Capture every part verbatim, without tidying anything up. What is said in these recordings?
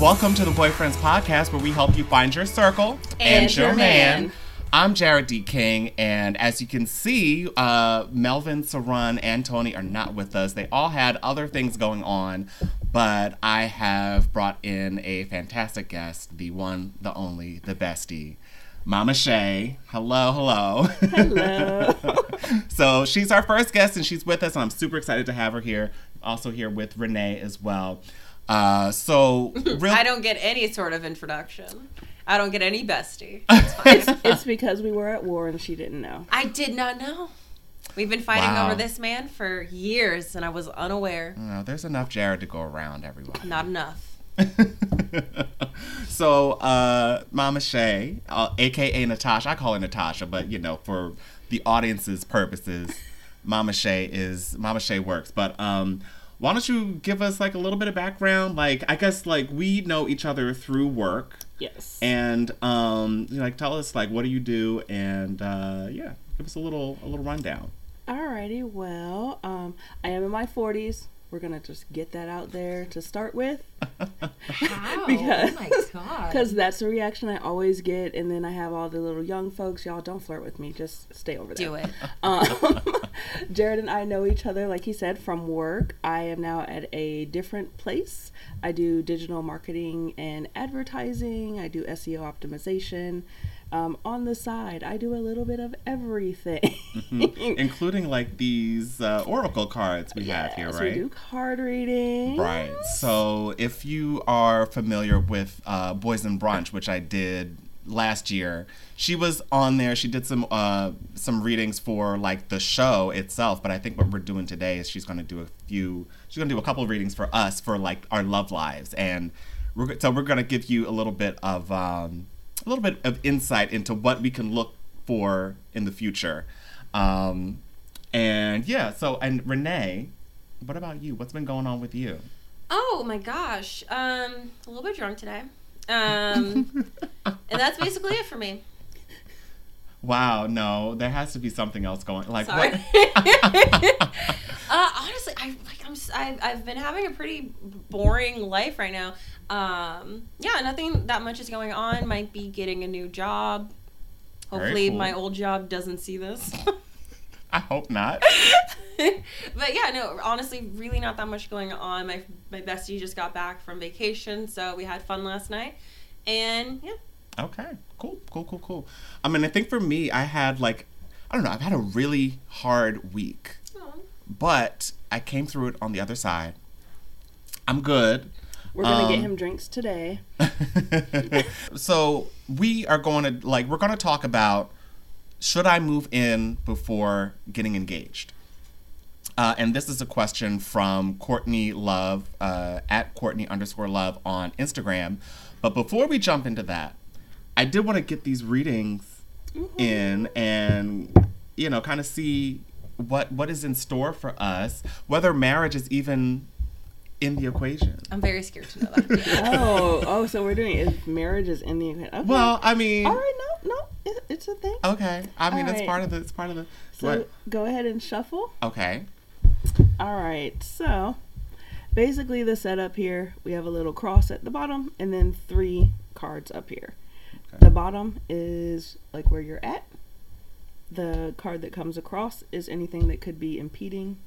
Welcome to the Boyfriends Podcast, where we help you find your circle and, and your man. man. I'm Jared D. King, and as you can see, uh, Melvin, Sarun, and Tony are not with us. They all had other things going on, but I have brought in a fantastic guest, the one, the only, the bestie, Mama Shay. Hello, hello. Hello. So she's our first guest, and she's with us, and I'm super excited to have her here. Also here with Renee as well. Uh, so real- I don't get any sort of introduction. I don't get any bestie. It's fine. it's, it's because we were at war and she didn't know. I did not know. We've been fighting wow. over this man for years, and I was unaware. Oh, there's enough Jared to go around, everyone. Not enough. So, uh, Mama Shay, uh, a k a. Natasha. I call her Natasha, but, you know, for the audience's purposes, Mama Shay is, Mama Shay works. But um, why don't you give us, like, a little bit of background? Like, I guess, like, we know each other through work. Yes. And um, you know, like, tell us, like, what do you do? And uh, yeah, give us a little a little rundown. Alrighty. Well, um, I am in my forties. We're gonna just get that out there to start with. How? Because, oh my god. Because that's the reaction I always get, and then I have all the little young folks. Y'all don't flirt with me. Just stay over there. Do it. Um, Jared and I know each other, like he said, from work. I am now at a different place. I do digital marketing and advertising. I do S E O optimization. Um, on the side, I do a little bit of everything. Mm-hmm. Including, like, these uh, Oracle cards we yes, have here, right? We do card reading. Right. So if you are familiar with uh, Boys and Brunch, which I did last year, she was on there. She did some uh, some readings for, like, the show itself. But I think what we're doing today is she's going to do a few, she's going to do a couple of readings for us for, like, our love lives. And we're, so we're going to give you a little bit of... Um, a little bit of insight into what we can look for in the future. Um, and yeah, so, and Renee, what about you? What's been going on with you? Oh my gosh. Um, a little bit drunk today. Um, and that's basically it for me. Wow. No, there has to be something else going. Like, sorry. What? uh, honestly, I, like, I'm, I've, I've been having a pretty boring life right now. Um, yeah, nothing that much is going on. Might be getting a new job. Hopefully cool. My old job doesn't see this. I hope not. But yeah, no, honestly, really not that much going on. My my bestie just got back from vacation, so we had fun last night. And yeah. Okay, cool, cool, cool, cool. I mean, I think for me, I had like, I don't know, I've had a really hard week. Aww. But I came through it on the other side. I'm good. We're going to um, get him drinks today. So we are going to, like, we're going to talk about, should I move in before getting engaged? Uh, and this is a question from Courtney Love, uh, at Courtney underscore Love on Instagram. But before we jump into that, I did want to get these readings mm-hmm. in and, you know, kind of see what what is in store for us, whether marriage is even... in the equation. I'm very scared to know that. oh, oh, so we're doing it. If marriage is in the equation. Okay. Well, I mean. All right, no, no, it, it's a thing. Okay, I mean, it's right. part of the. It's part of the. So what? Go ahead and shuffle. Okay. All right, so basically the setup here, we have a little cross at the bottom, and then three cards up here. Okay. The bottom is like where you're at. The card that comes across is anything that could be impeding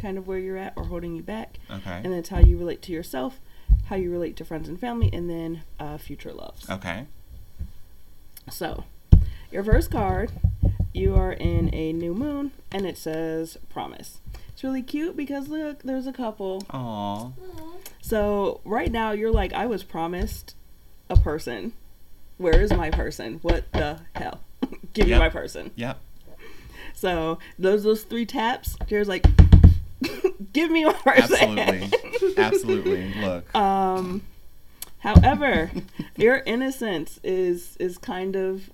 kind of where you're at or holding you back. Okay. And that's how you relate to yourself, how you relate to friends and family, and then uh, future loves. Okay. So, your first card, you are in a new moon, and it says promise. It's really cute because, look, there's a couple. Aww. So, right now, you're like, I was promised a person. Where is my person? What the hell? Give yep. me my person. Yep. So, those those three taps, Jared's like... Give me what I Absolutely. Absolutely. Look. Um, however, your innocence is is kind of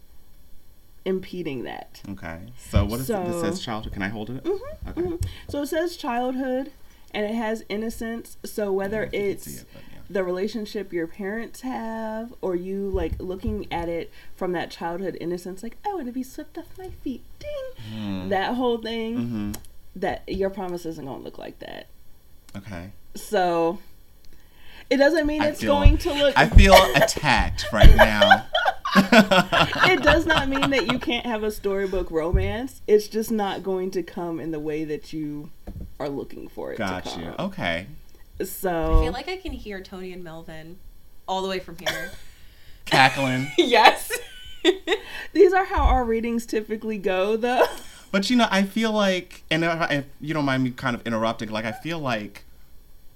impeding that. Okay. So what is so, it? This says childhood. Can I hold it? Mm-hmm, okay. Mm-hmm. So it says childhood, and it has innocence. So whether it's it, but, yeah. the relationship your parents have, or you like looking at it from that childhood innocence, like I want to be swept off my feet, ding, mm. that whole thing. Mm-hmm. That your promise isn't going to look like that. Okay. So It doesn't mean I it's feel, going to look... I feel attacked right now. It does not mean that you can't have a storybook romance. It's just not going to come in the way that you are looking for it Got to come. Got you. Okay. So... I feel like I can hear Tony and Melvin all the way from here. Cackling. Yes. These are how our readings typically go, though. But, you know, I feel like... And if, if you don't mind me kind of interrupting, like, I feel like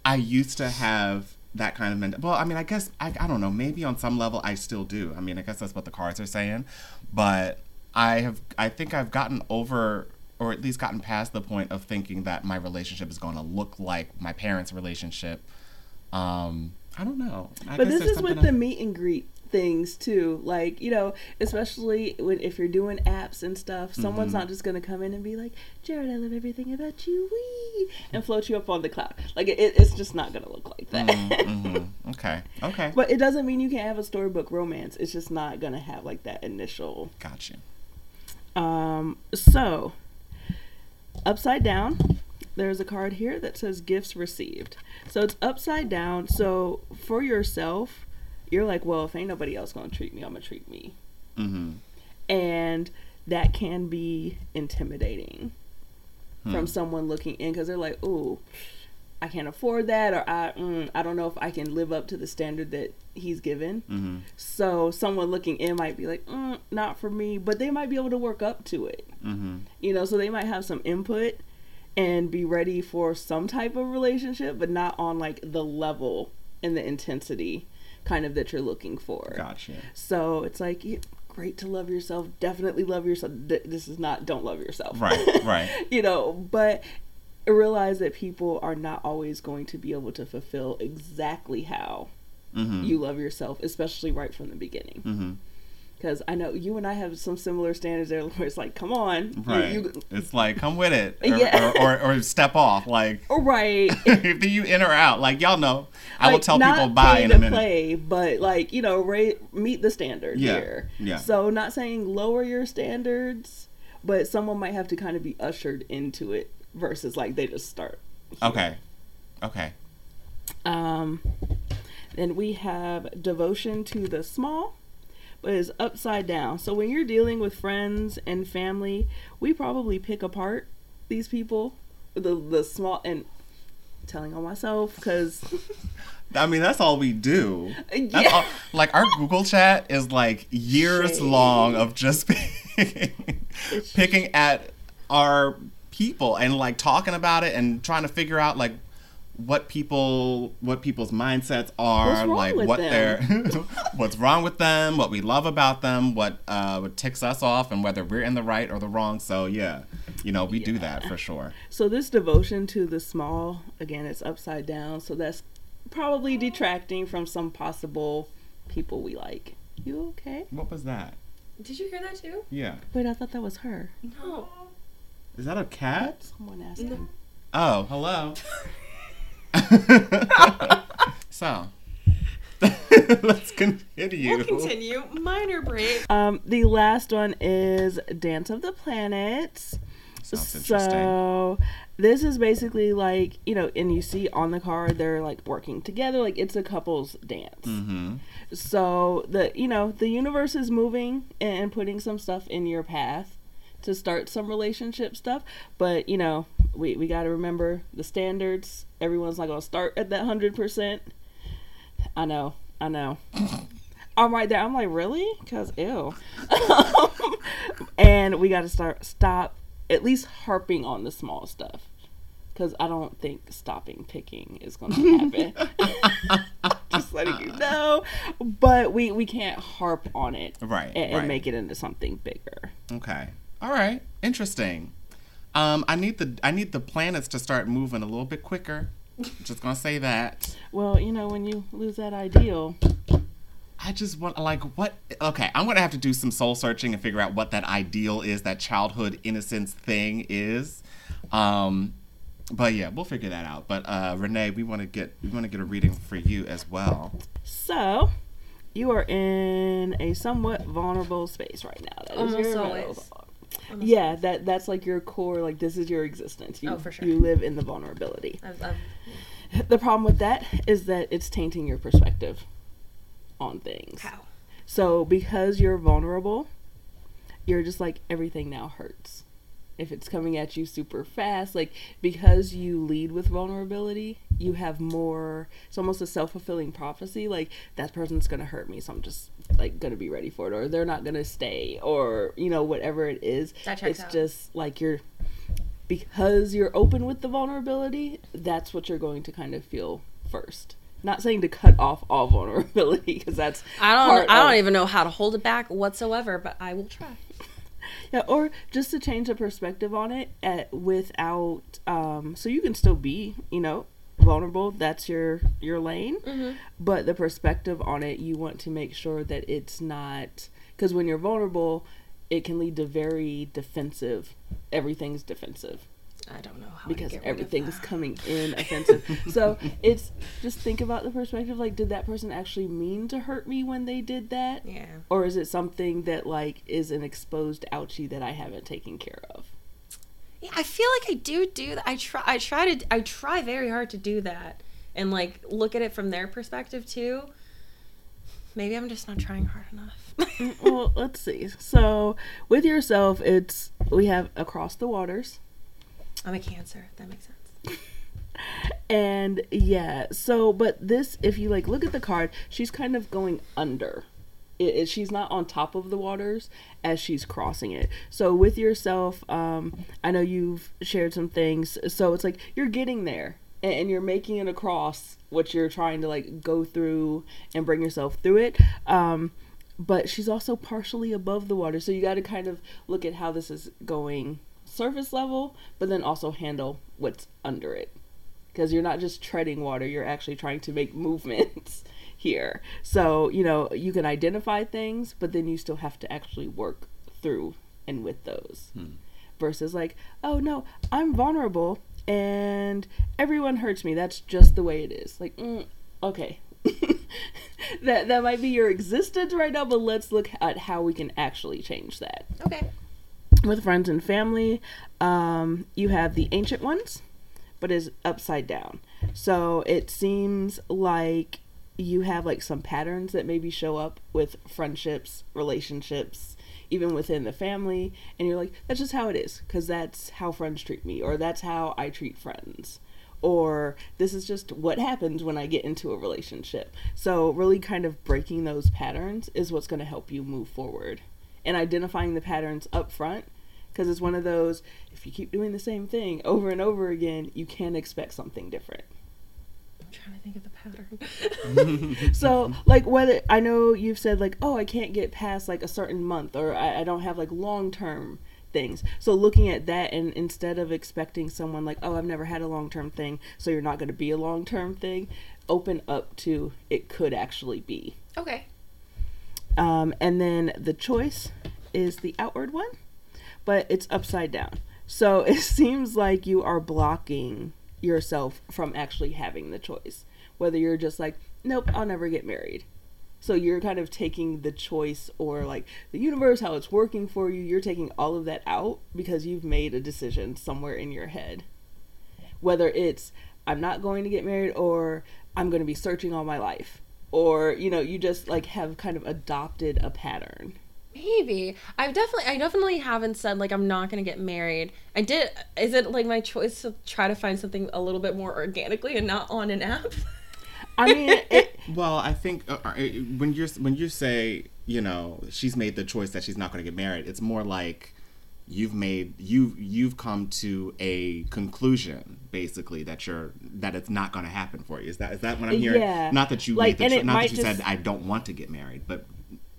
I used to have... that kind of mentality. Well, I mean, I guess, I, I don't know, maybe on some level I still do. I mean, I guess that's what the cards are saying. But I have, I think I've gotten over, or at least gotten past the point of thinking that my relationship is going to look like my parents' relationship. Um, I don't know. I but this is with the meet and greet things too. Like, you know, especially when, if you're doing apps and stuff, someone's mm-hmm. not just going to come in and be like, Jared, I love everything about you, wee, and float you up on the cloud. Like, it, it's just not going to look like that. Mm-hmm. Okay, okay. But it doesn't mean you can't have a storybook romance. It's just not going to have, like, that initial... Gotcha. Um, so, upside down, there's a card here that says gifts received. So, it's upside down. So, for yourself... You're like, well, if ain't nobody else going to treat me, I'm going to treat me. Mm-hmm. And that can be intimidating hmm. from someone looking in because they're like, ooh, I can't afford that or I mm, I don't know if I can live up to the standard that he's given. Mm-hmm. So someone looking in might be like, mm, not for me, but they might be able to work up to it. Mm-hmm. You know, so they might have some input and be ready for some type of relationship, but not on like the level and the intensity kind of that you're looking for. Gotcha. So it's like, yeah, great to love yourself. Definitely love yourself. D- this is not, don't love yourself. Right, right. You know, but realize that people are not always going to be able to fulfill exactly how mm-hmm. you love yourself, especially right from the beginning. Because mm-hmm. I know you and I have some similar standards there where it's like, come on. Right. You, you... It's like, come with it. Or, yeah. or, or, or step off. Like, right. If you in or out, like, y'all know. I like, will tell people bye in a minute. Not play, but like, you know, ra- meet the standard yeah, here. Yeah. So not saying lower your standards, but someone might have to kind of be ushered into it versus like they just start. Here. Okay. Okay. Um, then we have devotion to the small, but it's upside down. So when you're dealing with friends and family, we probably pick apart these people, the the small and. Telling on myself because I mean that's all we do. That's yeah. all, like our Google chat is like years Shame. long of just picking, picking at our people and like talking about it and trying to figure out like what people what people's mindsets are, like what them? they're what's wrong with them, what we love about them, what uh what ticks us off, and whether we're in the right or the wrong. So yeah. You know, we yeah. do that for sure. So this devotion to the small, again, it's upside down. So that's probably detracting from some possible people we like. You okay? What was that? Did you hear that too? Yeah. Wait, I thought that was her. No. Is that a cat? Someone asked no. him. Oh, hello. So, let's continue. We'll continue. Minor break. Um, the last one is Dance of the Planets. So this is basically like, you know, and you see on the card, they're like working together. Like it's a couple's dance. Mm-hmm. So the, you know, the universe is moving and putting some stuff in your path to start some relationship stuff. But, you know, we, we got to remember the standards. Everyone's not going to start at that one hundred percent. I know. I know. I'm right there. I'm like, really? Because ew. And we got to start, stop. At least harping on the small stuff, because I don't think stopping picking is going to happen. Just letting you know. But we, we can't harp on it, right? And, and right. make it into something bigger. Okay. All right. Interesting. Um, I need the I need the planets to start moving a little bit quicker. I'm just gonna say that. Well, you know, when you lose that ideal. I just want, like, what? Okay, I'm going to have to do some soul searching and figure out what that ideal is, that childhood innocence thing is. Um, but, yeah, we'll figure that out. But, uh, Renee, we want to get we want to get a reading for you as well. So, you are in a somewhat vulnerable space right now. That Almost is your always. Almost yeah, always. that that's, like, your core, like, this is your existence. You, oh, for sure. You live in the vulnerability. I've, I've, The problem with that is that it's tainting your perspective on things. How? So because you're vulnerable, you're just like, everything now hurts. If it's coming at you super fast, like, because you lead with vulnerability, you have more, it's almost a self-fulfilling prophecy. Like, that person's going to hurt me, so I'm just, like, going to be ready for it. Or they're not going to stay. Or, you know, whatever it is. That checks out. It's just, like, you're, because you're open with the vulnerability, that's what you're going to kind of feel first. Not saying to cut off all vulnerability, because that's I don't, part I don't of, even know how to hold it back whatsoever, but I will try. Yeah, or just to change the perspective on it at, without, um, so you can still be, you know, vulnerable. That's your, your lane. Mm-hmm. But the perspective on it, you want to make sure that it's not, because when you're vulnerable, it can lead to very defensive. Everything's defensive. I don't know how because to get everything rid of that. Is coming in offensive. So it's just think about the perspective. Like, did that person actually mean to hurt me when they did that? Yeah. Or is it something that like is an exposed ouchie that I haven't taken care of? Yeah, I feel like I do do that. I try. I try to. I try very hard to do that and like look at it from their perspective too. Maybe I'm just not trying hard enough. Well, let's see. So with yourself, it's we have across the waters. I'm a Cancer. That makes sense. And yeah, so but this, if you like look at the card, she's kind of going under. It, it, she's not on top of the waters as she's crossing it. So with yourself, um, I know you've shared some things. So it's like you're getting there and, and you're making it across what you're trying to like go through and bring yourself through it. Um, but she's also partially above the water. So you got to kind of look at how this is going surface level, but then also handle what's under it, because you're not just treading water, you're actually trying to make movements here. So you know you can identify things, but then you still have to actually work through and with those. hmm. Versus like, oh no, I'm vulnerable and everyone hurts me, that's just the way it is. Like, mm, okay. that that might be your existence right now, but let's look at how we can actually change that. Okay. With friends and family, um, you have the Ancient Ones, but is upside down. So it seems like you have like some patterns that maybe show up with friendships, relationships, even within the family, and you're like, that's just how it is, because that's how friends treat me, or that's how I treat friends, or this is just what happens when I get into a relationship. So really kind of breaking those patterns is what's going to help you move forward. And identifying the patterns up front, because it's one of those, if you keep doing the same thing over and over again, you can expect something different. I'm trying to think of the pattern. So, like, whether, I know you've said, like, oh, I can't get past, like, a certain month, or I, I don't have, like, long-term things. So looking at that, and instead of expecting someone, like, oh, I've never had a long-term thing, so you're not going to be a long-term thing, open up to it could actually be. Okay. Um, and then the choice is the outward one, but it's upside down. So it seems like you are blocking yourself from actually having the choice. Whether you're just like, nope, I'll never get married. So you're kind of taking the choice, or like the universe, how it's working for you. You're taking all of that out because you've made a decision somewhere in your head. Whether it's, I'm not going to get married, or I'm going to be searching all my life. Or, you know, you just, like, have kind of adopted a pattern. Maybe. I've definitely, I definitely haven't said, like, I'm not going to get married. I did, is it, like, my choice to try to find something a little bit more organically and not on an app? I mean, it... Well, I think uh, when you're, when you say, you know, she's made the choice that she's not going to get married, it's more like you've made, you you've come to a conclusion, basically, that you're, that it's not going to happen for you. Is that is that what I'm hearing? Yeah. Not that you like, made the tr- not that you just... said I don't want to get married, but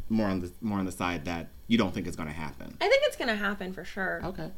more on the more on the side that you don't think it's going to happen. I think it's going to happen for sure. Okay.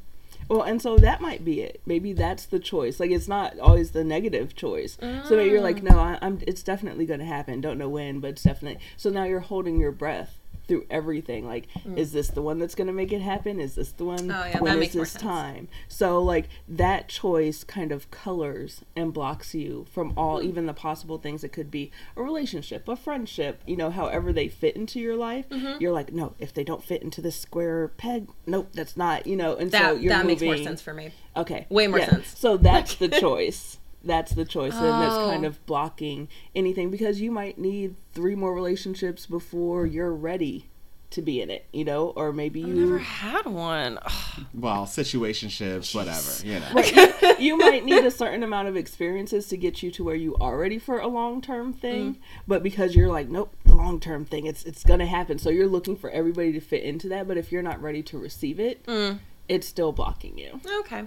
Well, and so that might be it. Maybe that's the choice. Like, it's not always the negative choice. Mm. So maybe you're like, no, I, I'm. It's definitely going to happen. Don't know when, but it's definitely. So now you're holding your breath through everything, like, mm. is this the one that's going to make it happen? Is this the one? Oh, yeah, when is this time? So, like, that choice kind of colors and blocks you from all, even the possible things that could be a relationship, a friendship, you know, however they fit into your life. Mm-hmm. You're like, no, if they don't fit into this square peg, nope, that's not, you know, and that, so you're that moving. Makes more sense for me. Okay. Way more yeah. sense. So that's the choice. that's the choice, oh. and that's kind of blocking anything, because you might need three more relationships before you're ready to be in it, you know, or maybe you I've never had one. Ugh. Well, situationships, whatever, you know. Right. You might need a certain amount of experiences to get you to where you are ready for a long-term thing, mm. but because you're like, nope, the long-term thing, it's it's gonna happen. So you're looking for everybody to fit into that, but if you're not ready to receive it, mm. it's still blocking you. Okay.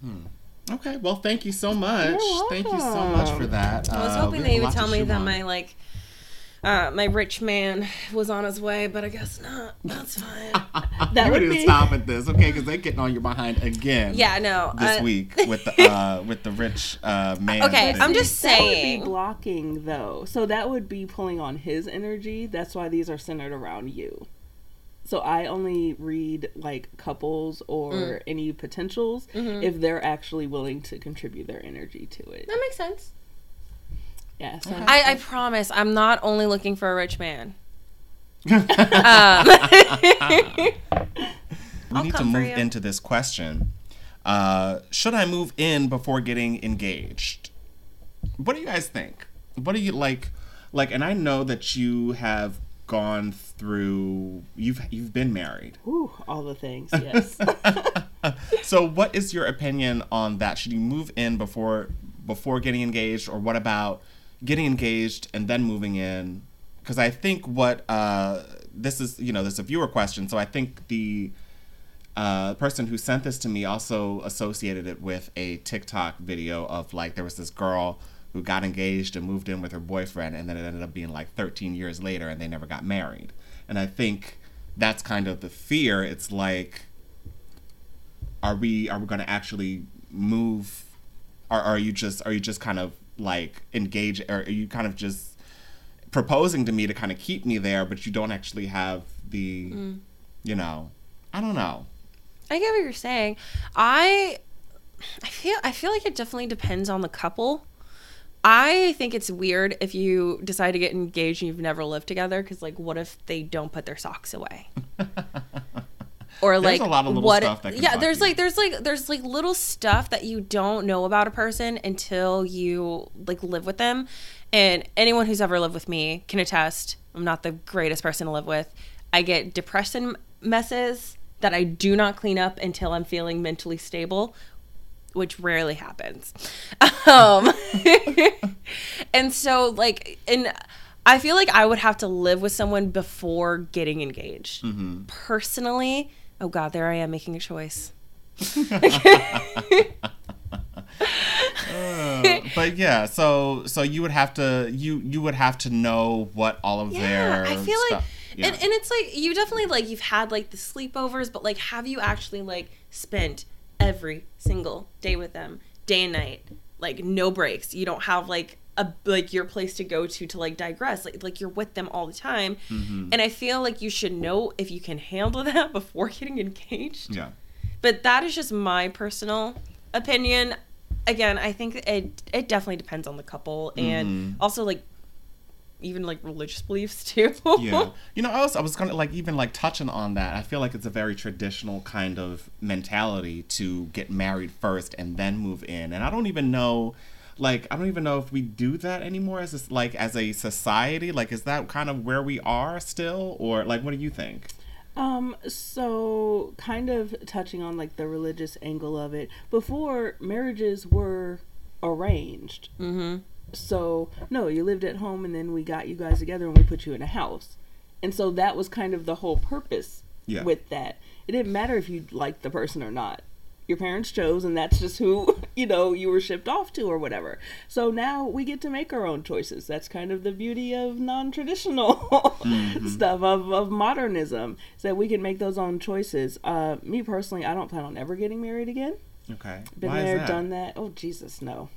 Hmm. Okay. Well, thank you so much. Thank you so much for that. I was hoping uh, that you would tell me that on. my like. Uh, my rich man was on his way, but I guess not. That's fine. That you would need be... to stop at this, okay? Because they're getting on your behind again. Yeah, no. This uh... week with the uh, with the rich uh, man. Okay, thing. I'm just saying. That would be blocking, though. So that would be pulling on his energy. That's why these are centered around you. So I only read like couples or mm. any potentials mm-hmm. if they're actually willing to contribute their energy to it. That makes sense. Yeah, so okay. I, I promise I'm not only looking for a rich man. um. We need to move you. into this question. Uh, should I move in before getting engaged? What do you guys think? What do you like? Like, and I know that you have gone through. You've you've been married. Ooh, all the things. Yes. So, what is your opinion on that? Should you move in before before getting engaged, or what about getting engaged and then moving in? Because I think what uh, this is, you know, this is a viewer question. So I think the uh, person who sent this to me also associated it with a TikTok video of like there was this girl who got engaged and moved in with her boyfriend, and then it ended up being like thirteen years later and they never got married. And I think that's kind of the fear. It's like, are we are we going to actually move? Or are you just are you just kind of like engage, or are you kind of just proposing to me to kind of keep me there, but you don't actually have the, mm. you know, I don't know. I get what you're saying. I, I feel I feel like it definitely depends on the couple. I think it's weird if you decide to get engaged and you've never lived together, because like, what if they don't put their socks away? Or there's like a lot of little what, stuff that can yeah, there's you. like there's like there's like little stuff that you don't know about a person until you like live with them. And anyone who's ever lived with me can attest, I'm not the greatest person to live with. I get depression messes that I do not clean up until I'm feeling mentally stable, which rarely happens. Um, and so like in. I feel like I would have to live with someone before getting engaged. Mm-hmm. Personally, oh God, there I am making a choice. uh, but yeah, so so you would have to you you would have to know what all of yeah, their I feel stuff. like yeah. and, and it's like you definitely like you've had like the sleepovers, but like have you actually like spent every single day with them, day and night, like no breaks? You don't have like A, like your place to go to to like digress, like like you're with them all the time. Mm-hmm. And I feel like you should know if you can handle that before getting engaged. Yeah, but that is just my personal opinion. Again, I think it it definitely depends on the couple, and mm-hmm. also like even like religious beliefs too. Yeah, you know, I was I was gonna like even like touching on that. I feel like it's a very traditional kind of mentality to get married first and then move in, and I don't even know. Like, I don't even know if we do that anymore as a, like as a society. Like, is that kind of where we are still, or like, what do you think? Um, so kind of touching on like the religious angle of it. Before, marriages were arranged. Mm-hmm. So no, you lived at home, and then we got you guys together, and we put you in a house, and so that was kind of the whole purpose. Yeah. With that, it didn't matter if you liked the person or not. Your parents chose, and that's just who, you know, you were shipped off to or whatever. So now we get to make our own choices. That's kind of the beauty of non-traditional mm-hmm. stuff of, of modernism, is that we can make those own choices. Uh, me personally, I don't plan on ever getting married again. Okay. Been Why there, is that? done that. Oh, Jesus, no.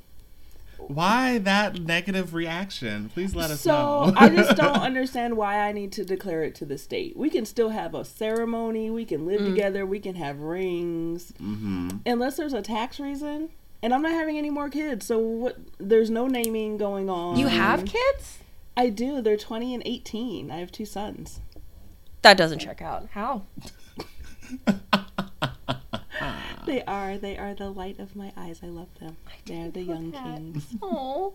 Why that negative reaction? Please let us so, know. So I just don't understand why I need to declare it to the state. We can still have a ceremony. We can live mm. together. We can have rings. Mm-hmm. Unless there's a tax reason. And I'm not having any more kids. So what? There's no naming going on. You have kids? I do. They're twenty and eighteen. I have two sons. That doesn't check out. How? God. They are. They are the light of my eyes. I love them. I They're the young that. Kings. Aww.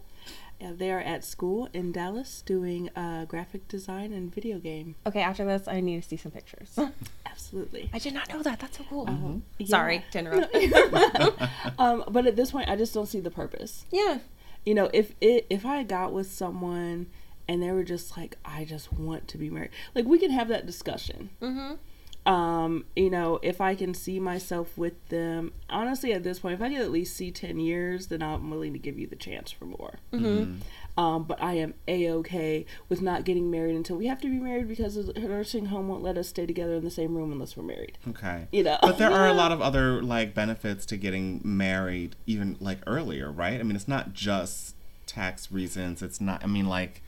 Yeah, they are at school in Dallas doing uh, graphic design and video game. Okay, after this, I need to see some pictures. Absolutely. I did not know that. That's so cool. Mm-hmm. Um, yeah. Sorry to interrupt. No. um, but at this point, I just don't see the purpose. Yeah. You know, if it, if I got with someone and they were just like, I just want to be married, like, we can have that discussion. Mm-hmm. Um, you know, if I can see myself with them, honestly, at this point, if I can at least see ten years, then I'm willing to give you the chance for more. Mm-hmm. Um, but I am A-okay with not getting married until we have to be married because the nursing home won't let us stay together in the same room unless we're married. Okay. You know, but there yeah. are a lot of other, like, benefits to getting married even, like, earlier, right? I mean, it's not just tax reasons. It's not, I mean, like...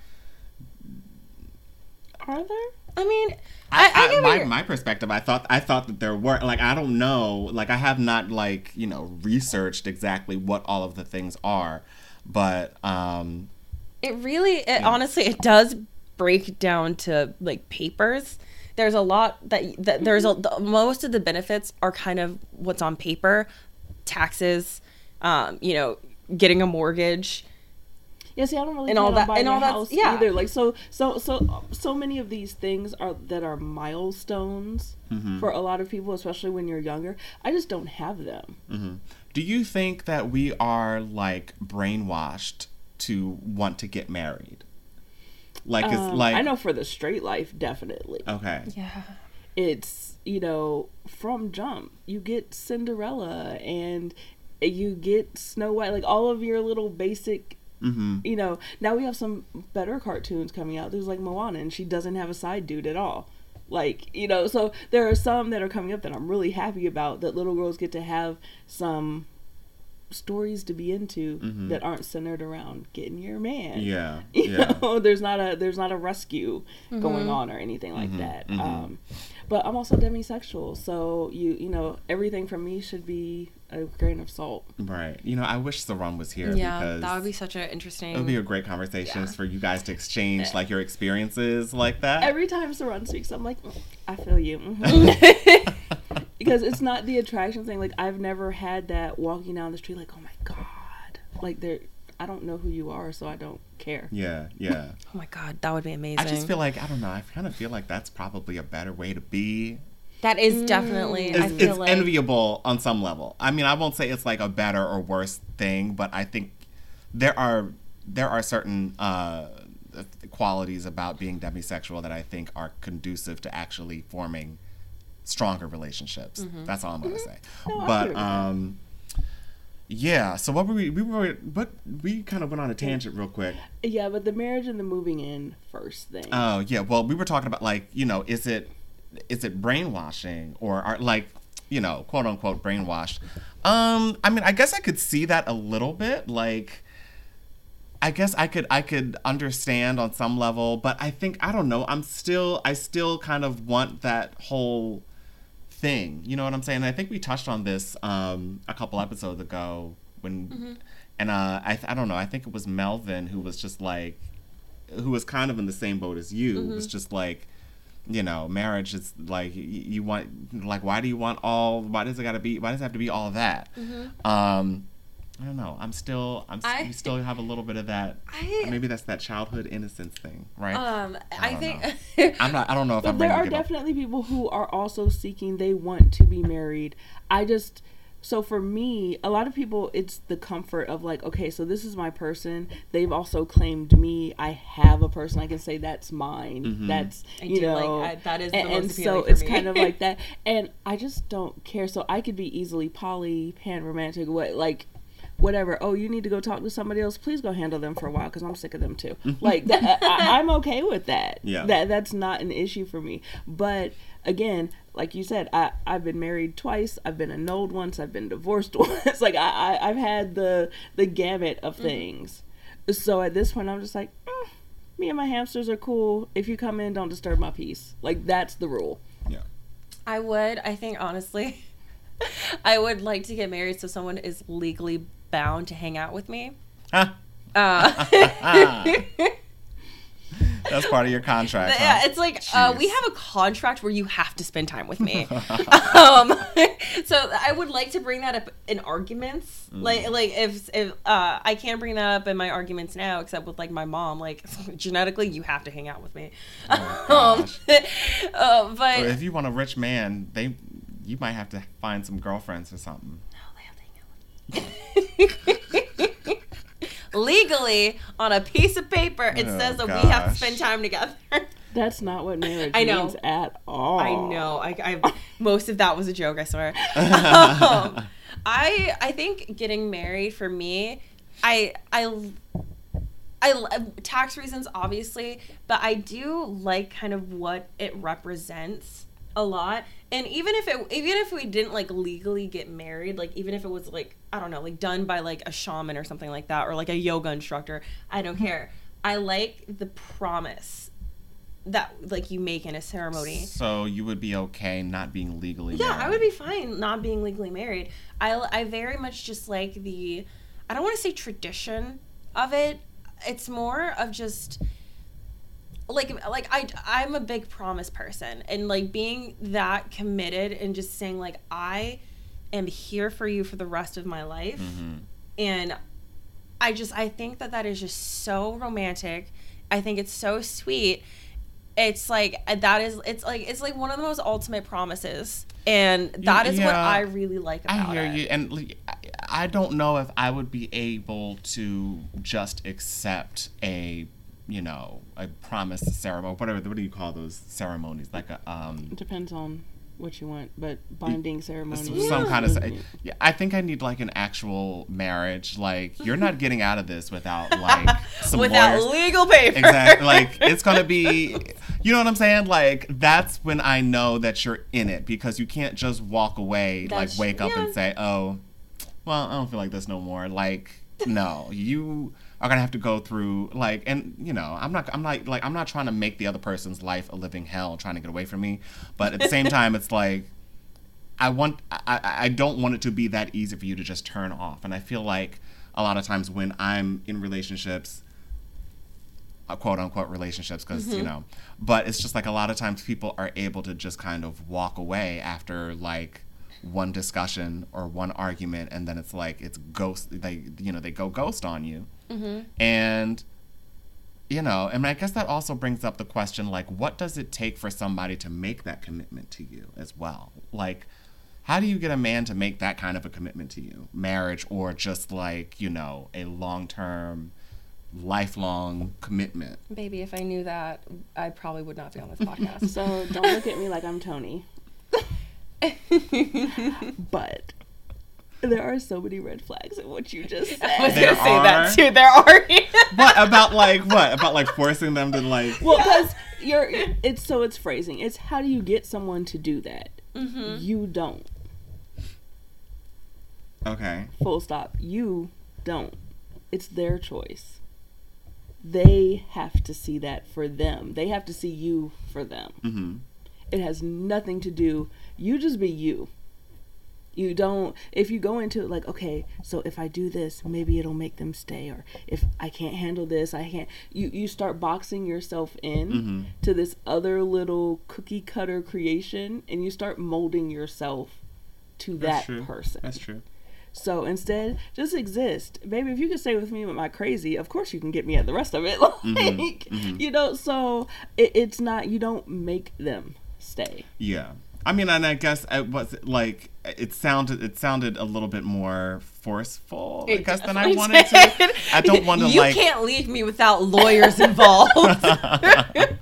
Are there? I mean, I, I, I my, my perspective, I thought I thought that there were, like, I don't know, like, I have not, like, you know, researched exactly what all of the things are, but um, it really, it, honestly, it does break down to, like, papers. There's a lot that, that there's a, the, most of the benefits are kind of what's on paper, taxes, um, you know, getting a mortgage. Yeah, see, I don't really and all that, and all that, yeah. either. Like, so, so, so, so many of these things are that are milestones mm-hmm. for a lot of people, especially when you're younger. I just don't have them. Mm-hmm. Do you think that we are, like, brainwashed to want to get married? Like, um, it's like I know for the straight life, definitely. Okay. Yeah. It's, you know, from jump, you get Cinderella and you get Snow White, like all of your little basic. Mm-hmm. You know, now we have some better cartoons coming out. There's, like, Moana, and she doesn't have a side dude at all. Like, you know, so there are some that are coming up that I'm really happy about, that little girls get to have some stories to be into mm-hmm. that aren't centered around getting your man. Yeah. You yeah. know, there's not a there's not a rescue mm-hmm. going on or anything like mm-hmm. that. Mm-hmm. Um, but I'm also demisexual, so you you know, everything from me should be a grain of salt. Right. You know, I wish Sarun was here yeah, because that would be such an interesting. It would be a great conversation yeah. for you guys to exchange, like, your experiences like that. Every time Sarun speaks, I'm like, mm, I feel you. Mm-hmm. Because it's not the attraction thing. Like, I've never had that walking down the street, like, oh my God. Like, there, I don't know who you are, so I don't care. Yeah, yeah. Oh my God, that would be amazing. I just feel like, I don't know, I kind of feel like that's probably a better way to be. That is mm. definitely, it's, I feel it's like... enviable on some level. I mean, I won't say it's, like, a better or worse thing, but I think there are, there are certain uh, qualities about being demisexual that I think are conducive to actually forming stronger relationships. Mm-hmm. That's all I'm gonna say. No, but um, yeah. So what were we? We were, but we kind of went on a tangent real quick. Yeah, but the marriage and the moving in first thing. Oh yeah. Well, we were talking about, like, you know, is it is it brainwashing or are, like, you know, quote unquote brainwashed? Um, I mean, I guess I could see that a little bit. Like, I guess I could I could understand on some level, but I think I don't know. I'm still I still kind of want that whole thing, you know what I'm saying? I think we touched on this um, a couple episodes ago when, mm-hmm. and uh, I I don't know. I think it was Melvin who was just like, who was kind of in the same boat as you. Mm-hmm. It was just like, you know, marriage is like you, you want, like, why do you want all? Why does it gotta be? Why does it have to be all that? Mm-hmm. Um, I don't know. I'm still. I'm. I, we still have a little bit of that. I, maybe that's that childhood innocence thing, right? Um, I, I think. I'm not. I don't know if I'm. There ready are to definitely up. People who are also seeking. They want to be married. I just. So for me, a lot of people, it's the comfort of, like, okay, so this is my person. They've also claimed me. I have a person. I can say that's mine. Mm-hmm. That's I you know. Like, I, that is the and, most appealing and so for it's me. Kind of like that. And I just don't care. So I could be easily poly, pan romantic, what like. Whatever. Oh, you need to go talk to somebody else. Please go handle them for a while because I'm sick of them too. Like, that, I, I'm okay with that. Yeah. That that's not an issue for me. But again, like you said, I I've been married twice. I've been annulled once. I've been divorced once. Like I, I I've had the the gamut of things. Mm-hmm. So at this point, I'm just like, mm, me and my hamsters are cool. If you come in, don't disturb my peace. Like, that's the rule. Yeah. I would. I think honestly, I would like to get married so someone is legally bound to hang out with me. Huh. Uh, That's part of your contract. But, huh? Yeah, it's like uh, we have a contract where you have to spend time with me. um, so I would like to bring that up in arguments. Mm. Like, like if if uh, I can't bring that up in my arguments now, except with like my mom. Like genetically, you have to hang out with me. Oh, um, uh, but or if you want a rich man, they you might have to find some girlfriends or something. No, they have to hang out with me. Legally, on a piece of paper, it oh, says that gosh. we have to spend time together. That's not what marriage I know. means at all. I know. I, I most of that was a joke, I swear. um, I I think getting married for me, I I I tax reasons obviously, but I do like kind of what it represents a lot. And even if it, even if we didn't like legally get married, like even if it was like, I don't know, like done by like a shaman or something like that, or like a yoga instructor, I don't care. I like the promise that like you make in a ceremony. So you would be okay not being legally yeah, married? Yeah, I would be fine not being legally married. I, I very much just like the, I don't want to say tradition of it. It's more of just... Like, like I, I'm a big promise person, and like being that committed and just saying like, I am here for you for the rest of my life. Mm-hmm. And I just, I think that that is just so romantic. I think it's so sweet. It's like, that is, it's like, it's like one of the most ultimate promises. And that yeah, is what I really like about it. I hear it. you. And I don't know if I would be able to just accept a you know, a promise ceremony, whatever, what do you call those ceremonies? Like a, um... It depends on what you want, but bonding ceremonies. Some yeah. kind of... Yeah. yeah, I think I need, like, an actual marriage. Like, you're not getting out of this without, like, some Without lawyers. legal paper. Exactly. Like, it's going to be... You know what I'm saying? Like, that's when I know that you're in it, because you can't just walk away, that's, like, wake yeah. up and say, oh, well, I don't feel like this no more. Like, no, you... are gonna have to go through like, and you know, I'm not, I'm not like, I'm not trying to make the other person's life a living hell, trying to get away from me. But at the same time, it's like, I want, I, I don't want it to be that easy for you to just turn off. And I feel like a lot of times when I'm in relationships, quote unquote relationships, because mm-hmm. you know, but it's just like a lot of times people are able to just kind of walk away after like. one discussion or one argument, and then it's like it's ghost. They, you know, they go ghost on you, mm-hmm. and you know, and I guess that also brings up the question, like, what does it take for somebody to make that commitment to you as well? Like, how do you get a man to make that kind of a commitment to you, marriage, or just like you know, a long-term, lifelong commitment? Baby, if I knew that, I probably would not be on this podcast. So don't look at me like I'm Tony. But there are so many red flags in what you just said. I was there gonna are, say that too. There are. What about like what about like forcing them to like? Well, because you're it's so it's phrasing. It's how do you get someone to do that? Mm-hmm. You don't. Okay. Full stop. You don't. It's their choice. They have to see that for them. They have to see you for them. Mm-hmm. It has nothing to do. You just be you. You don't, if you go into it like, okay, so if I do this, maybe it'll make them stay. Or if I can't handle this, I can't. You, you start boxing yourself in mm-hmm. to this other little cookie cutter creation, and you start molding yourself to That's that true. person. That's true. So instead, just exist. Baby, if you can stay with me with my crazy, of course you can get me at the rest of it. Like, mm-hmm. Mm-hmm. you know, so it, it's not, you don't make them stay. Yeah. I mean, and I guess it was like it sounded it sounded a little bit more forceful, I guess, than I wanted to. I don't want to you like. You can't leave me without lawyers involved. Well, but,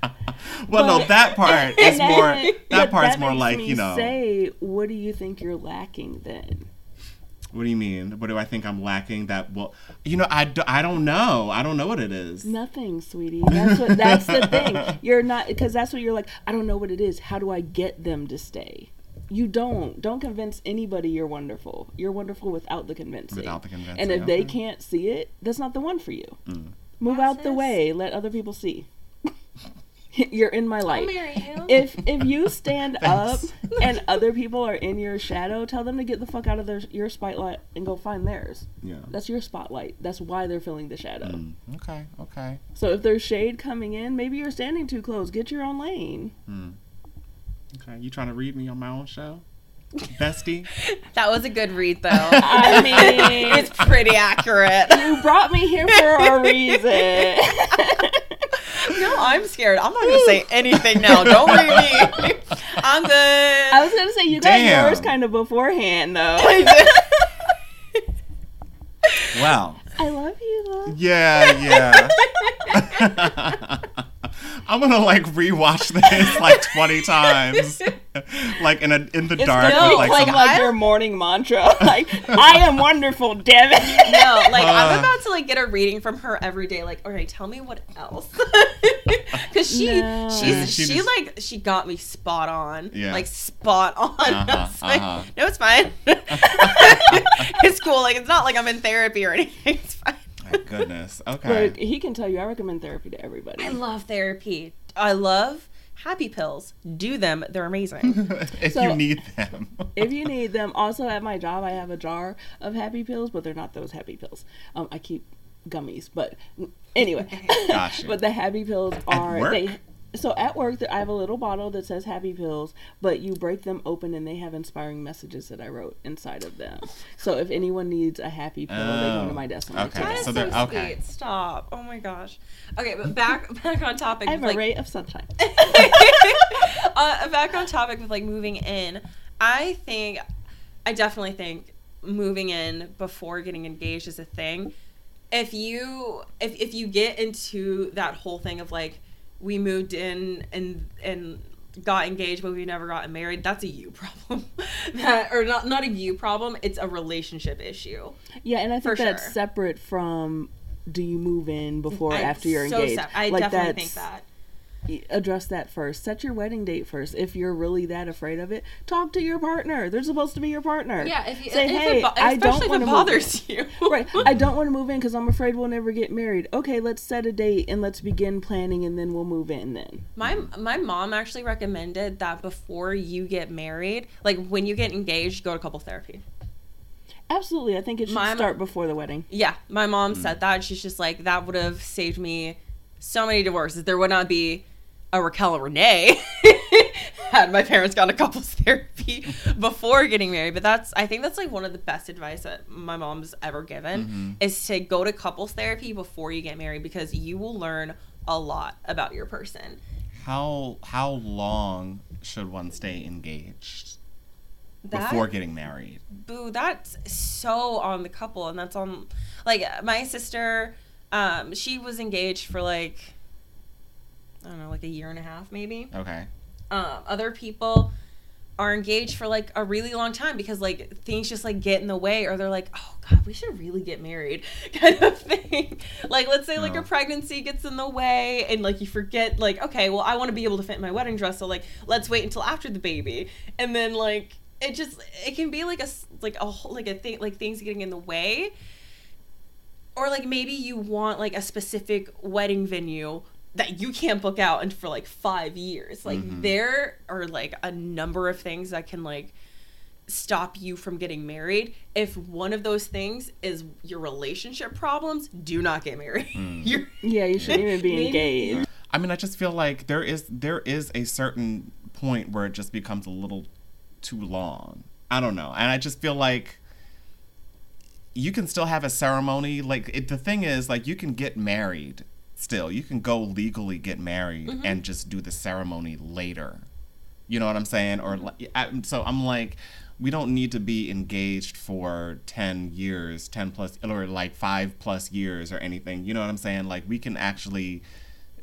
no, that part is that, more. That part's that more like you know. Say, what do you think you're lacking then? What do you mean? What do I think I'm lacking? That well, you know, I, do, I don't know. I don't know what it is. Nothing, sweetie. That's what. That's the thing. You're not because that's what you're like. I don't know what it is. How do I get them to stay? You don't. Don't convince anybody you're wonderful. You're wonderful without the convincing. Without the convincing. And if okay. they can't see it, that's not the one for you. Mm. Move that's out this. the way. Let other people see. You're in my life. I'll marry you. If if you stand up and other people are in your shadow, tell them to get the fuck out of their your spotlight and go find theirs. Yeah. That's your spotlight. That's why they're filling the shadow. Mm. Okay, okay. So if there's shade coming in, maybe you're standing too close. Get your own lane. Mm. Okay, you trying to read me on my own show? Bestie? That was a good read, though. I mean, it's pretty accurate. You brought me here for a reason. No, I'm scared. I'm not going to say anything now. Don't worry. I'm good. I was going to say, you got Damn. yours kind of beforehand, though. Wow. I love you, love. Yeah, yeah. I'm going to, like, rewatch this, like, twenty times. Like, in a in the it's dark. It's like, like, like your morning mantra. Like, I am wonderful, damn it. No, like, uh, I'm about to, like, get a reading from her every day. Like, all right, tell me what else. Because she, no. she's, she, she, she just, like, she got me spot on. Yeah. Like, spot on. Uh-huh, I was like, uh-huh. No, it's fine. It's cool. Like, it's not like I'm in therapy or anything. It's fine. My goodness. Okay. But he can tell you I recommend therapy to everybody. I love therapy. I love happy pills. Do them. They're amazing. If so, you need them. If you need them. Also, at my job, I have a jar of happy pills, but they're not those happy pills. Um, I keep gummies, but anyway. Gotcha. But the happy pills are... At work? They, so at work, I have a little bottle that says happy pills, but you break them open and they have inspiring messages that I wrote inside of them. So if anyone needs a happy pill, oh, they go to my desk. And okay, so they're so okay. Sweet. Stop! Oh my gosh. Okay, but back back on topic. I have with, a like, ray of sunshine. uh, back on topic with like moving in. I think, I definitely think moving in before getting engaged is a thing. If you if if you get into that whole thing of like, we moved in and and got engaged, but we never got married. That's a you problem. that, or not not a you problem. It's a relationship issue. Yeah, and I think that's sure. separate from do you move in before or I, after you're so engaged. Sep- I like definitely think that. Address that first. Set your wedding date first. If you're really that afraid of it, talk to your partner. They're supposed to be your partner. Yeah. If you, say, if hey, it bo- I don't want to bothers you. Right. I don't want to move in because I'm afraid we'll never get married. Okay, let's set a date and let's begin planning, and then we'll move in. Then my my mom actually recommended that before you get married, like when you get engaged, go to couple therapy. Absolutely, I think it should my, start before the wedding. Yeah, my mom mm. said that. She's just like, that would have saved me so many divorces. There would not be a Raquel and Renee had my parents gone to couples therapy before getting married. But that's, I think that's like one of the best advice that my mom's ever given mm-hmm. is to go to couples therapy before you get married, because you will learn a lot about your person. How how long should one stay engaged that, before getting married? Boo, that's so on the couple. And that's on, like, my sister, um, she was engaged for like, I don't know, like a year and a half maybe. Okay. Um, other people are engaged for like a really long time because like things just like get in the way, or they're like, oh God, we should really get married kind of thing. Like, let's say like oh. a pregnancy gets in the way and like you forget like, okay, well I want to be able to fit in my wedding dress. So like, let's wait until after the baby. And then like, it just, it can be like a, like a whole, like a thing, like things getting in the way. Or like maybe you want like a specific wedding venue that you can't book out and for like five years. Like mm-hmm. there are like a number of things that can like stop you from getting married. If one of those things is your relationship problems, do not get married. Mm. Yeah, you shouldn't even be engaged. I mean, I just feel like there is there is a certain point where it just becomes a little too long. I don't know. And I just feel like you can still have a ceremony. Like it, the thing is, like you can get married. Still, you can go legally get married mm-hmm. and just do the ceremony later. You know what I'm saying? Or like, I, so I'm like, we don't need to be engaged for ten years, ten plus, or like five plus years or anything. You know what I'm saying? Like we can actually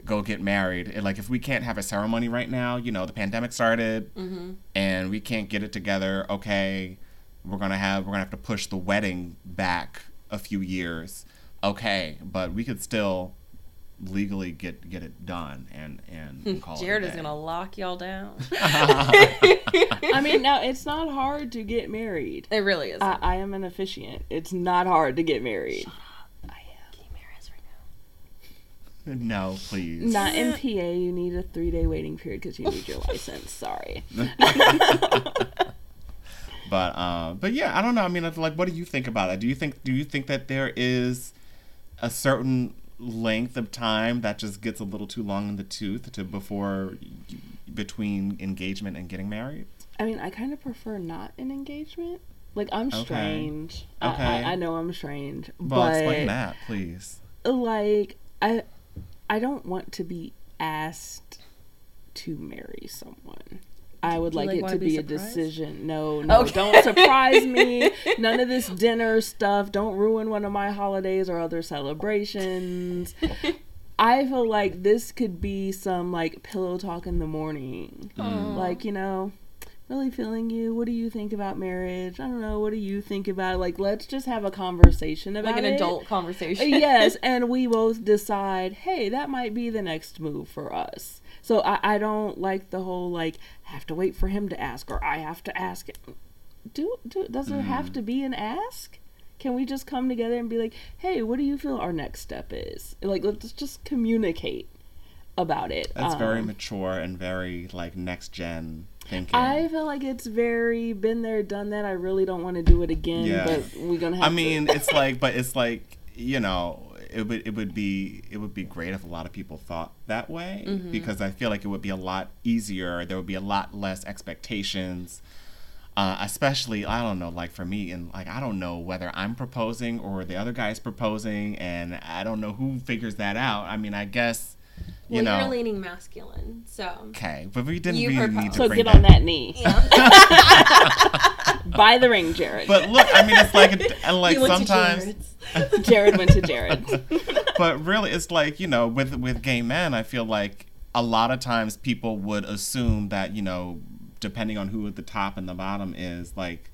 go get married. And like if we can't have a ceremony right now, you know, the pandemic started mm-hmm. and we can't get it together. Okay, we're gonna have we're gonna have to push the wedding back a few years. Okay, but we could still legally get get it done and and call Jared it is gonna lock y'all down. I mean, no, it's not hard to get married. It really is. I, I am an officiant. It's not hard to get married. Shut up. I am. Get married right now. No, please. Not in P A. You need a three-day waiting period because you need your license. Sorry. But uh, but yeah, I don't know. I mean, like, what do you think about it? Do you think do you think that there is a certain length of time that just gets a little too long in the tooth to before between engagement and getting married? I mean, I kind of prefer not an engagement. Like, I'm strange. Okay. Okay. I, I, I know I'm strange. Well, but explain that, please. Like, I I don't want to be asked to marry someone. I would like, like it to be, be a decision. No, no, okay. Don't surprise me. None of this dinner stuff. Don't ruin one of my holidays or other celebrations. I feel like this could be some, like, pillow talk in the morning. Mm. Like, you know, really feeling you. What do you think about marriage? I don't know. What do you think about it? Like, let's just have a conversation about it. Like an it. adult conversation. Yes, and we both decide, hey, that might be the next move for us. So I, I don't like the whole, like, have to wait for him to ask or I have to ask. Do, do Does there mm. have to be an ask? Can we just come together and be like, hey, what do you feel our next step is? Like, let's just communicate about it. That's um, very mature and very, like, next-gen thinking. I feel like it's very been there, done that. I really don't want to do it again, yeah. But we're going to have I mean, to. it's like, but it's like, you know. It would it would be it would be great if a lot of people thought that way, mm-hmm. because I feel like it would be a lot easier. There would be a lot less expectations, uh, especially I don't know, like for me, and like I don't know whether I'm proposing or the other guy's proposing, and I don't know who figures that out. I mean, I guess you well, know. You're leaning masculine, so okay, but we didn't you really need to so bring so get that. on that knee. Yeah. Buy the ring, Jared. But look, I mean, it's like, and like sometimes Jared went to Jared's. But really, it's like, you know, with with gay men, I feel like a lot of times people would assume that, you know, depending on who at the top and the bottom is, like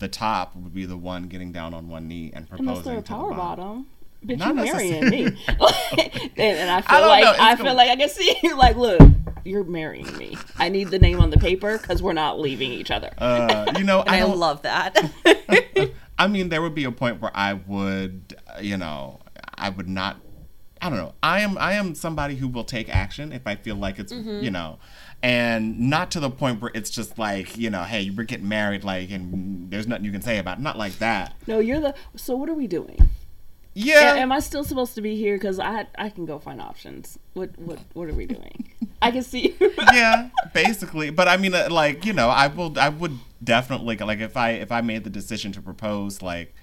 the top would be the one getting down on one knee and proposing. Unless they're a power to the bottom. bottom. Bitch, Not you marrying me. and, and I feel I like know, I cool. feel like I can see you like, look, you're marrying me. I need the name on the paper because we're not leaving each other. Uh, you know, I, I love that. I mean, there would be a point where I would, you know, I would not. I don't know. I am I am somebody who will take action if I feel like it's, mm-hmm. you know, and not to the point where it's just like, you know, hey, we're getting married, like, and there's nothing you can say about it. Not like that. No, you're the. So what are we doing? Yeah. Am I still supposed to be here? Because I I can go find options. What what what are we doing? I can see. Yeah, basically. But I mean, like, you know, I will I would definitely like if I if I made the decision to propose, like,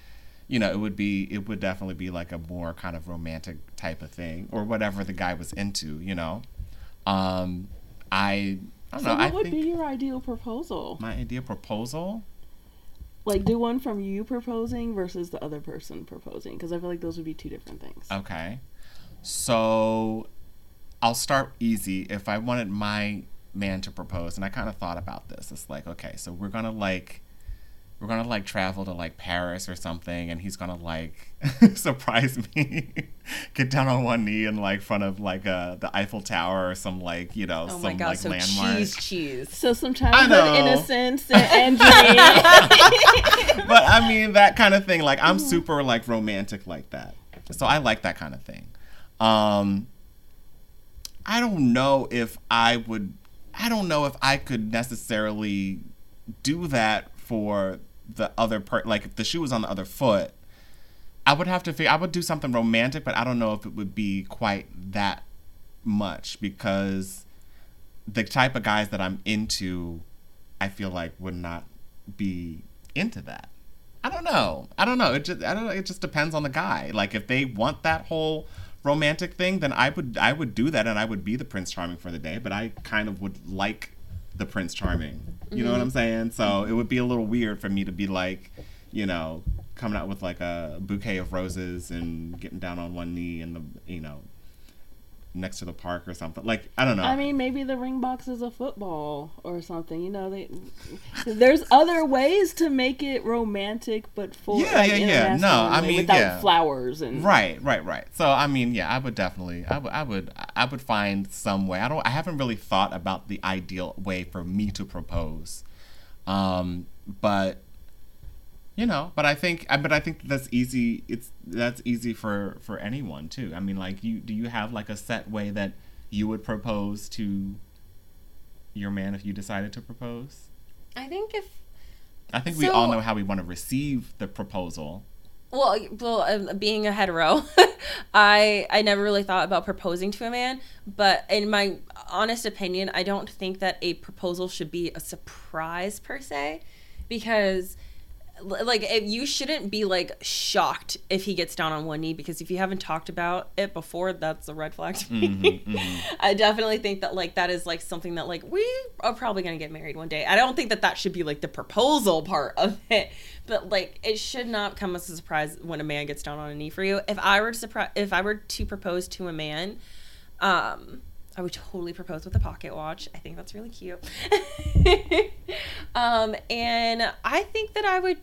you know, it would be it would definitely be like a more kind of romantic type of thing or whatever the guy was into. You know, um, I I don't so know. What I would think be your ideal proposal? My ideal proposal. Like, do one from you proposing versus the other person proposing. Because I feel like those would be two different things. Okay. So, I'll start easy. If I wanted my man to propose, and I kind of thought about this. It's like, okay, so we're going to, like, we're going to, like, travel to, like, Paris or something. And he's going to, like, surprise me. Get down on one knee in, like, front of, like, uh, the Eiffel Tower or some, like, you know, oh some, God, like, so landmark. cheese, cheese. So some childhood innocence and dreams. But I mean that kind of thing. Like I'm super like romantic like that, so I like that kind of thing. Um, I don't know if I would. I don't know if I could necessarily do that for the other per. Like if the shoe was on the other foot, I would have to figure. I would do something romantic, but I don't know if it would be quite that much because the type of guys that I'm into, I feel like would not be into that. I don't know. I don't know. It just I don't know. It just depends on the guy. Like if they want that whole romantic thing, then I would I would do that and I would be the Prince Charming for the day, but I kind of would like the Prince Charming. You mm-hmm. know what I'm saying? So it would be a little weird for me to be like, you know, coming out with like a bouquet of roses and getting down on one knee and the, you know, next to the park or something. Like, I don't know. I mean, maybe the ring box is a football or something. You know, they, there's other ways to make it romantic, but full. Yeah, like, yeah, yeah. No, I mean, without yeah. flowers and right, right, right. So, I mean, yeah, I would definitely, I would, I would, I would find some way. I don't, I haven't really thought about the ideal way for me to propose, um, but You know, but I think, but I think that's easy. It's that's easy for, for anyone too. I mean, like, you do you have like a set way that you would propose to your man if you decided to propose? I think if I think so, we all know how we want to receive the proposal. Well, well, uh, being a hetero, I I never really thought about proposing to a man. But in my honest opinion, I don't think that a proposal should be a surprise per se, because, like, if you shouldn't be like shocked if he gets down on one knee, because if you haven't talked about it before, that's a red flag to me. Mm-hmm, mm-hmm. I definitely think that like that is like something that like we are probably gonna get married one day. I don't think that that should be like the proposal part of it, but like it should not come as a surprise when a man gets down on a knee for you. If I were to surprise, if I were to propose to a man, um, I would totally propose with a pocket watch. I think that's really cute. um, and I think that I would,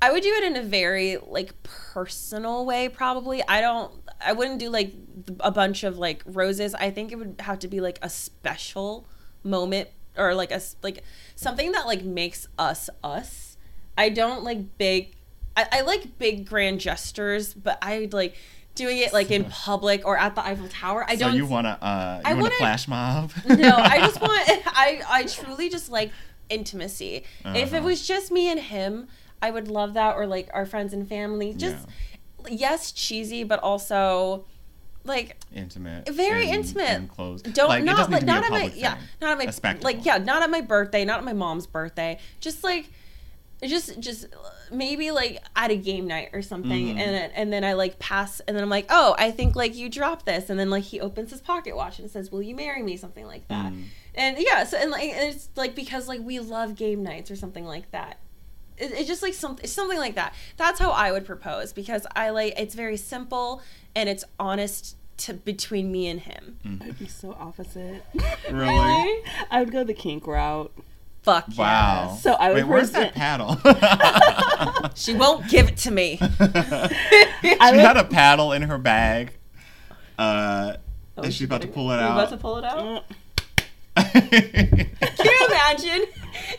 I would do it in a very like personal way. Probably. I don't, I wouldn't do like a bunch of like roses. I think it would have to be like a special moment or like a, like something that like makes us, us. I don't like big, I, I like big grand gestures, but I would like, doing it like in public or at the Eiffel Tower. I don't. So you want to? Uh, you want to flash mob? No, I just want. I I truly just like intimacy. Uh-huh. If it was just me and him, I would love that, or like our friends and family. Just yeah. Yes, cheesy, but also like intimate, very and, intimate. And closed. Don't like, not like not at my thing. yeah not at my like yeah not at my birthday, not at my mom's birthday. Just like. Just, just maybe like at a game night or something, mm-hmm. and and then I like pass, and then I'm like, oh, I think like you dropped this, and then like he opens his pocket watch and says, "Will you marry me?" Something like that, mm. and yeah, so and like and it's like because like we love game nights or something like that. It, it's just like something, something like that. That's how I would propose, because I like it's very simple and it's honest. To between me and him, mm. I'd be so opposite. Really, I would go the kink route. Fuck wow. Yeah. So I would Wait, where's present- that paddle? She won't give it to me. She would- had a paddle in her bag. Uh, oh, and she's she about to pull it out. About to pull it out? Can you imagine?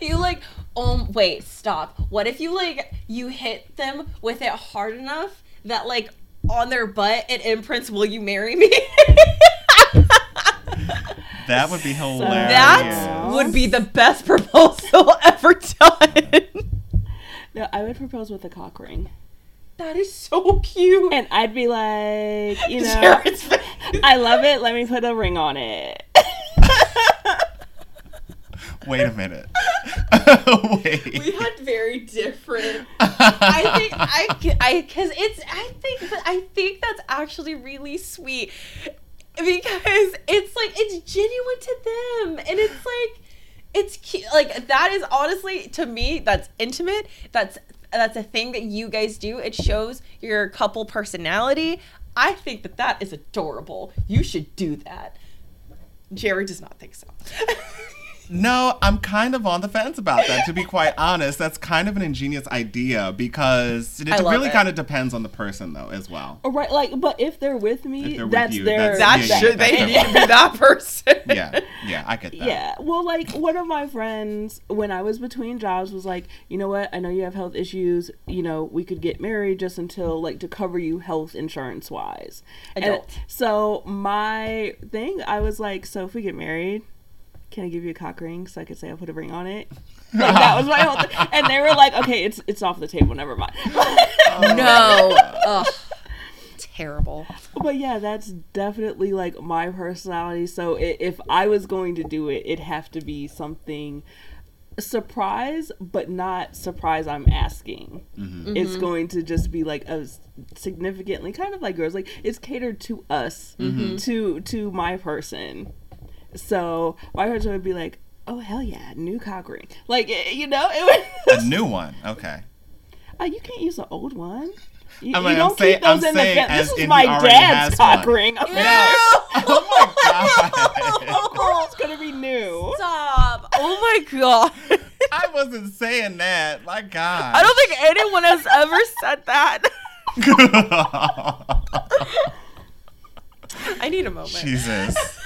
You like, um, wait, stop. What if you like, you hit them with it hard enough that like on their butt it imprints, "Will you marry me?" That would be hilarious. That would be the best proposal ever done. No, I would propose with a cock ring. That is so cute. And I'd be like, you know, I love it. Let me put a ring on it. Wait a minute. Wait. We had very different. I think I, I, because it's. I think, I think that's actually really sweet. Because it's like it's genuine to them, and it's like it's cute. Like that is honestly to me that's intimate. That's that's a thing that you guys do. It shows your couple personality. I think that that is adorable. You should do that. Jerry does not think so. No, I'm kind of on the fence about that. To be quite honest, that's kind of an ingenious idea because it really kind of depends on the person, though, as well. Right, like, but if they're with me, they're that's with you, their that's, that yeah, should yeah, they need to be that person. Yeah, yeah, I get that. Yeah, well, like one of my friends, when I was between jobs, was like, you know what? I know you have health issues. You know, we could get married just until like to cover you health insurance wise. And so my thing, I was like, so if we get married. Can I give you a cock ring so I could say I put a ring on it? Like, that was my whole thing. And they were like, okay, it's it's off the table. Never mind. Oh, no. Ugh. Terrible. But yeah, that's definitely like my personality. So it, if I was going to do it, it'd have to be something surprise, but not surprise I'm asking. Mm-hmm. It's going to just be like a significantly kind of like girls. Like it's catered to us, mm-hmm. to to my person. So my husband would be like, "Oh hell yeah, new cock ring!" Like you know, it was a new one. Okay. Uh, you can't use an old one. You, I mean, you don't I'm keep say, those I'm in the bed. This is my dad's cock one. Ring. No. Oh my god! Of course, it's gonna be new. Stop! Oh my god! I wasn't saying that. My god! I don't think anyone has ever said that. I need a moment. Jesus.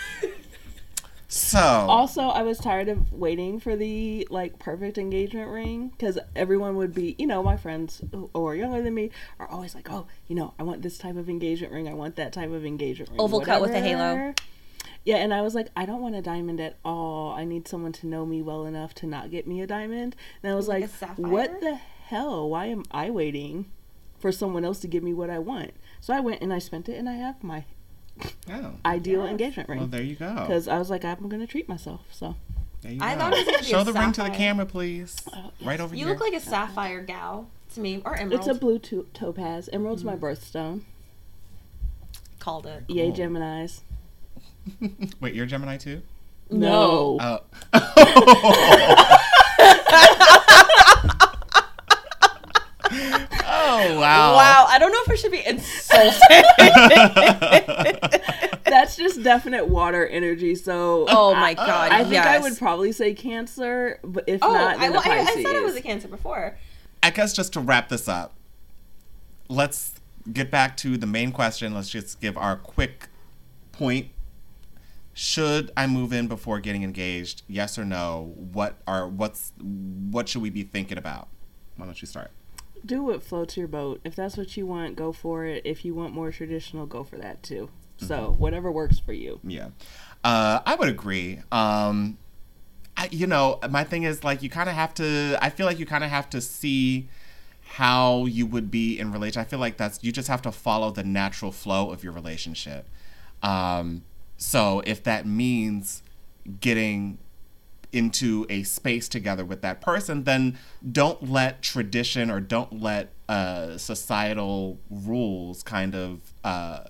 so. Also, I was tired of waiting for the like perfect engagement ring because everyone would be, you know, my friends who are younger than me are always like, oh, you know, I want this type of engagement ring. I want that type of engagement ring. Oval cut with a halo. Yeah, and I was like, I don't want a diamond at all. I need someone to know me well enough to not get me a diamond. And I was like, what the hell? Why am I waiting for someone else to give me what I want? So I went and I spent it, and I have my oh, ideal yes. engagement ring. Well, there you go. Because I was like, I'm going to treat myself. So there you I go. Thought it was going to be show a the sapphire. Ring to the camera, please. Oh, yes. Right over you here. You look like a sapphire gal to me, or emerald. It's a blue to- topaz. Emerald's mm-hmm. my birthstone. Called it. Cool. Yay, Geminis. Wait, you're Gemini too? No. Oh. Oh, wow. Wow. I don't know if I should be insulted. That's just definite water energy. So, oh my God. I, I think yes. I would probably say Cancer, but if oh, not, then I, well, I, I said I was a Cancer before. I guess just to wrap this up, let's get back to the main question. Let's just give our quick point. Should I move in before getting engaged? Yes or no? What are what's what should we be thinking about? Why don't you start? Do what floats your boat. If that's what you want, go for it. If you want more traditional, go for that too. Mm-hmm. So whatever works for you. Yeah, uh, I would agree. Um, I, you know, my thing is like you kind of have to. I feel like you kind of have to see how you would be in relation. I feel like that's you just have to follow the natural flow of your relationship. Um, so if that means getting into a space together with that person, then don't let tradition or don't let uh, societal rules kind of uh,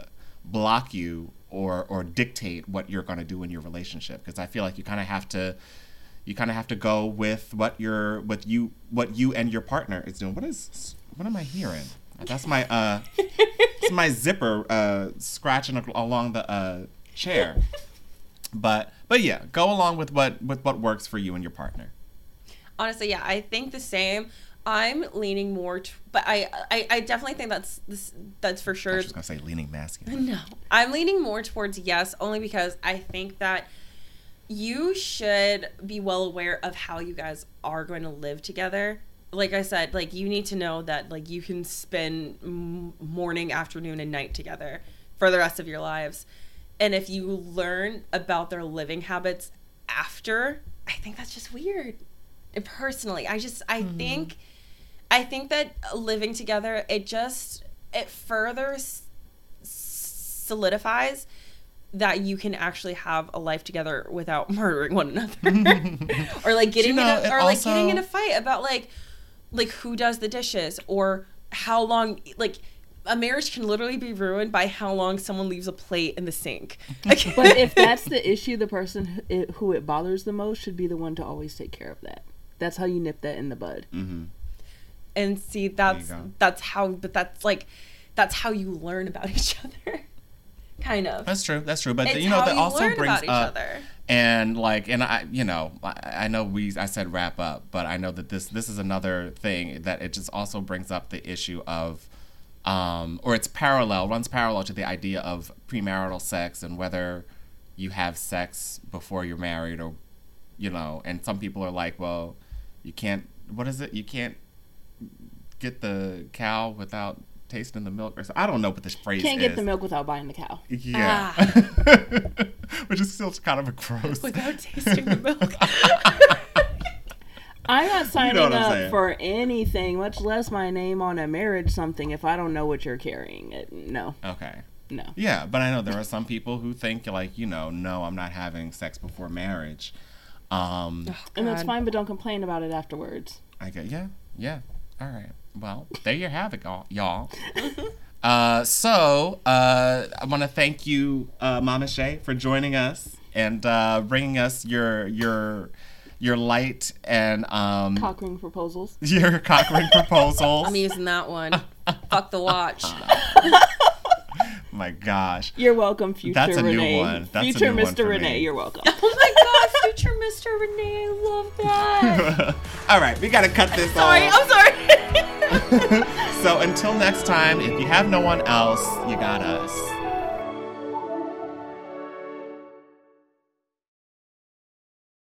block you or or dictate what you're going to do in your relationship. Because I feel like you kind of have to, you kind of have to go with what your what you what you and your partner is doing. What is what am I hearing? That's my uh, it's my zipper uh, scratching along the uh, chair. But but yeah, go along with what with what works for you and your partner. Honestly, yeah, I think the same. I'm leaning more, t- but I, I I definitely think that's this, that's for sure. I was just gonna say leaning masculine. No, I'm leaning more towards yes, only because I think that you should be well aware of how you guys are going to live together. Like I said, like you need to know that like you can spend m- morning, afternoon, and night together for the rest of your lives. And if you learn about their living habits after, I think that's just weird. And personally, I just, I mm-hmm. think, I think that living together, it just, it further s- solidifies that you can actually have a life together without murdering one another, or like getting, you know, in a, or like also... getting in a fight about like, like who does the dishes or how long, like. A marriage can literally be ruined by how long someone leaves a plate in the sink. Okay. But if that's the issue, the person who it, who it bothers the most should be the one to always take care of that. That's how you nip that in the bud. Mm-hmm. And see, that's that's how, but that's like, that's how you learn about each other, kind of. That's true. That's true. But it's you know, that you also brings up. And like, and I, you know, I, I know we, I said wrap up, but I know that this this is another thing that it just also brings up the issue of. Um, or it's parallel, runs parallel to the idea of premarital sex and whether you have sex before you're married or, you know, and some people are like, well, you can't, what is it? You can't get the cow without tasting the milk or something. I don't know what this phrase is. Can't get is. the milk without buying the cow. Yeah. Ah. Which is still kind of a gross. Without tasting the milk. I'm not signing you know up saying. for anything, much less my name on a marriage something, if I don't know what you're carrying. It, no. Okay. No. Yeah, but I know there are some people who think, like, you know, no, I'm not having sex before marriage. Um, oh, and that's fine, but don't complain about it afterwards. I get, yeah, yeah. All right. Well, there you have it, y'all. uh, so uh, I want to thank you, uh, Mama Shay, for joining us and uh, bringing us your your... Your light and um, cock ring proposals. Your cock ring proposals. I'm using that one. Fuck the watch. My gosh. You're welcome, future Renee. That's a Renee. new one. That's future a new Mister one for Renee. Me. You're welcome. Oh my God, future Mister Renee. I love that. All right, we gotta cut this off. Sorry, all. I'm sorry. So until next time, if you have no one else, you got us.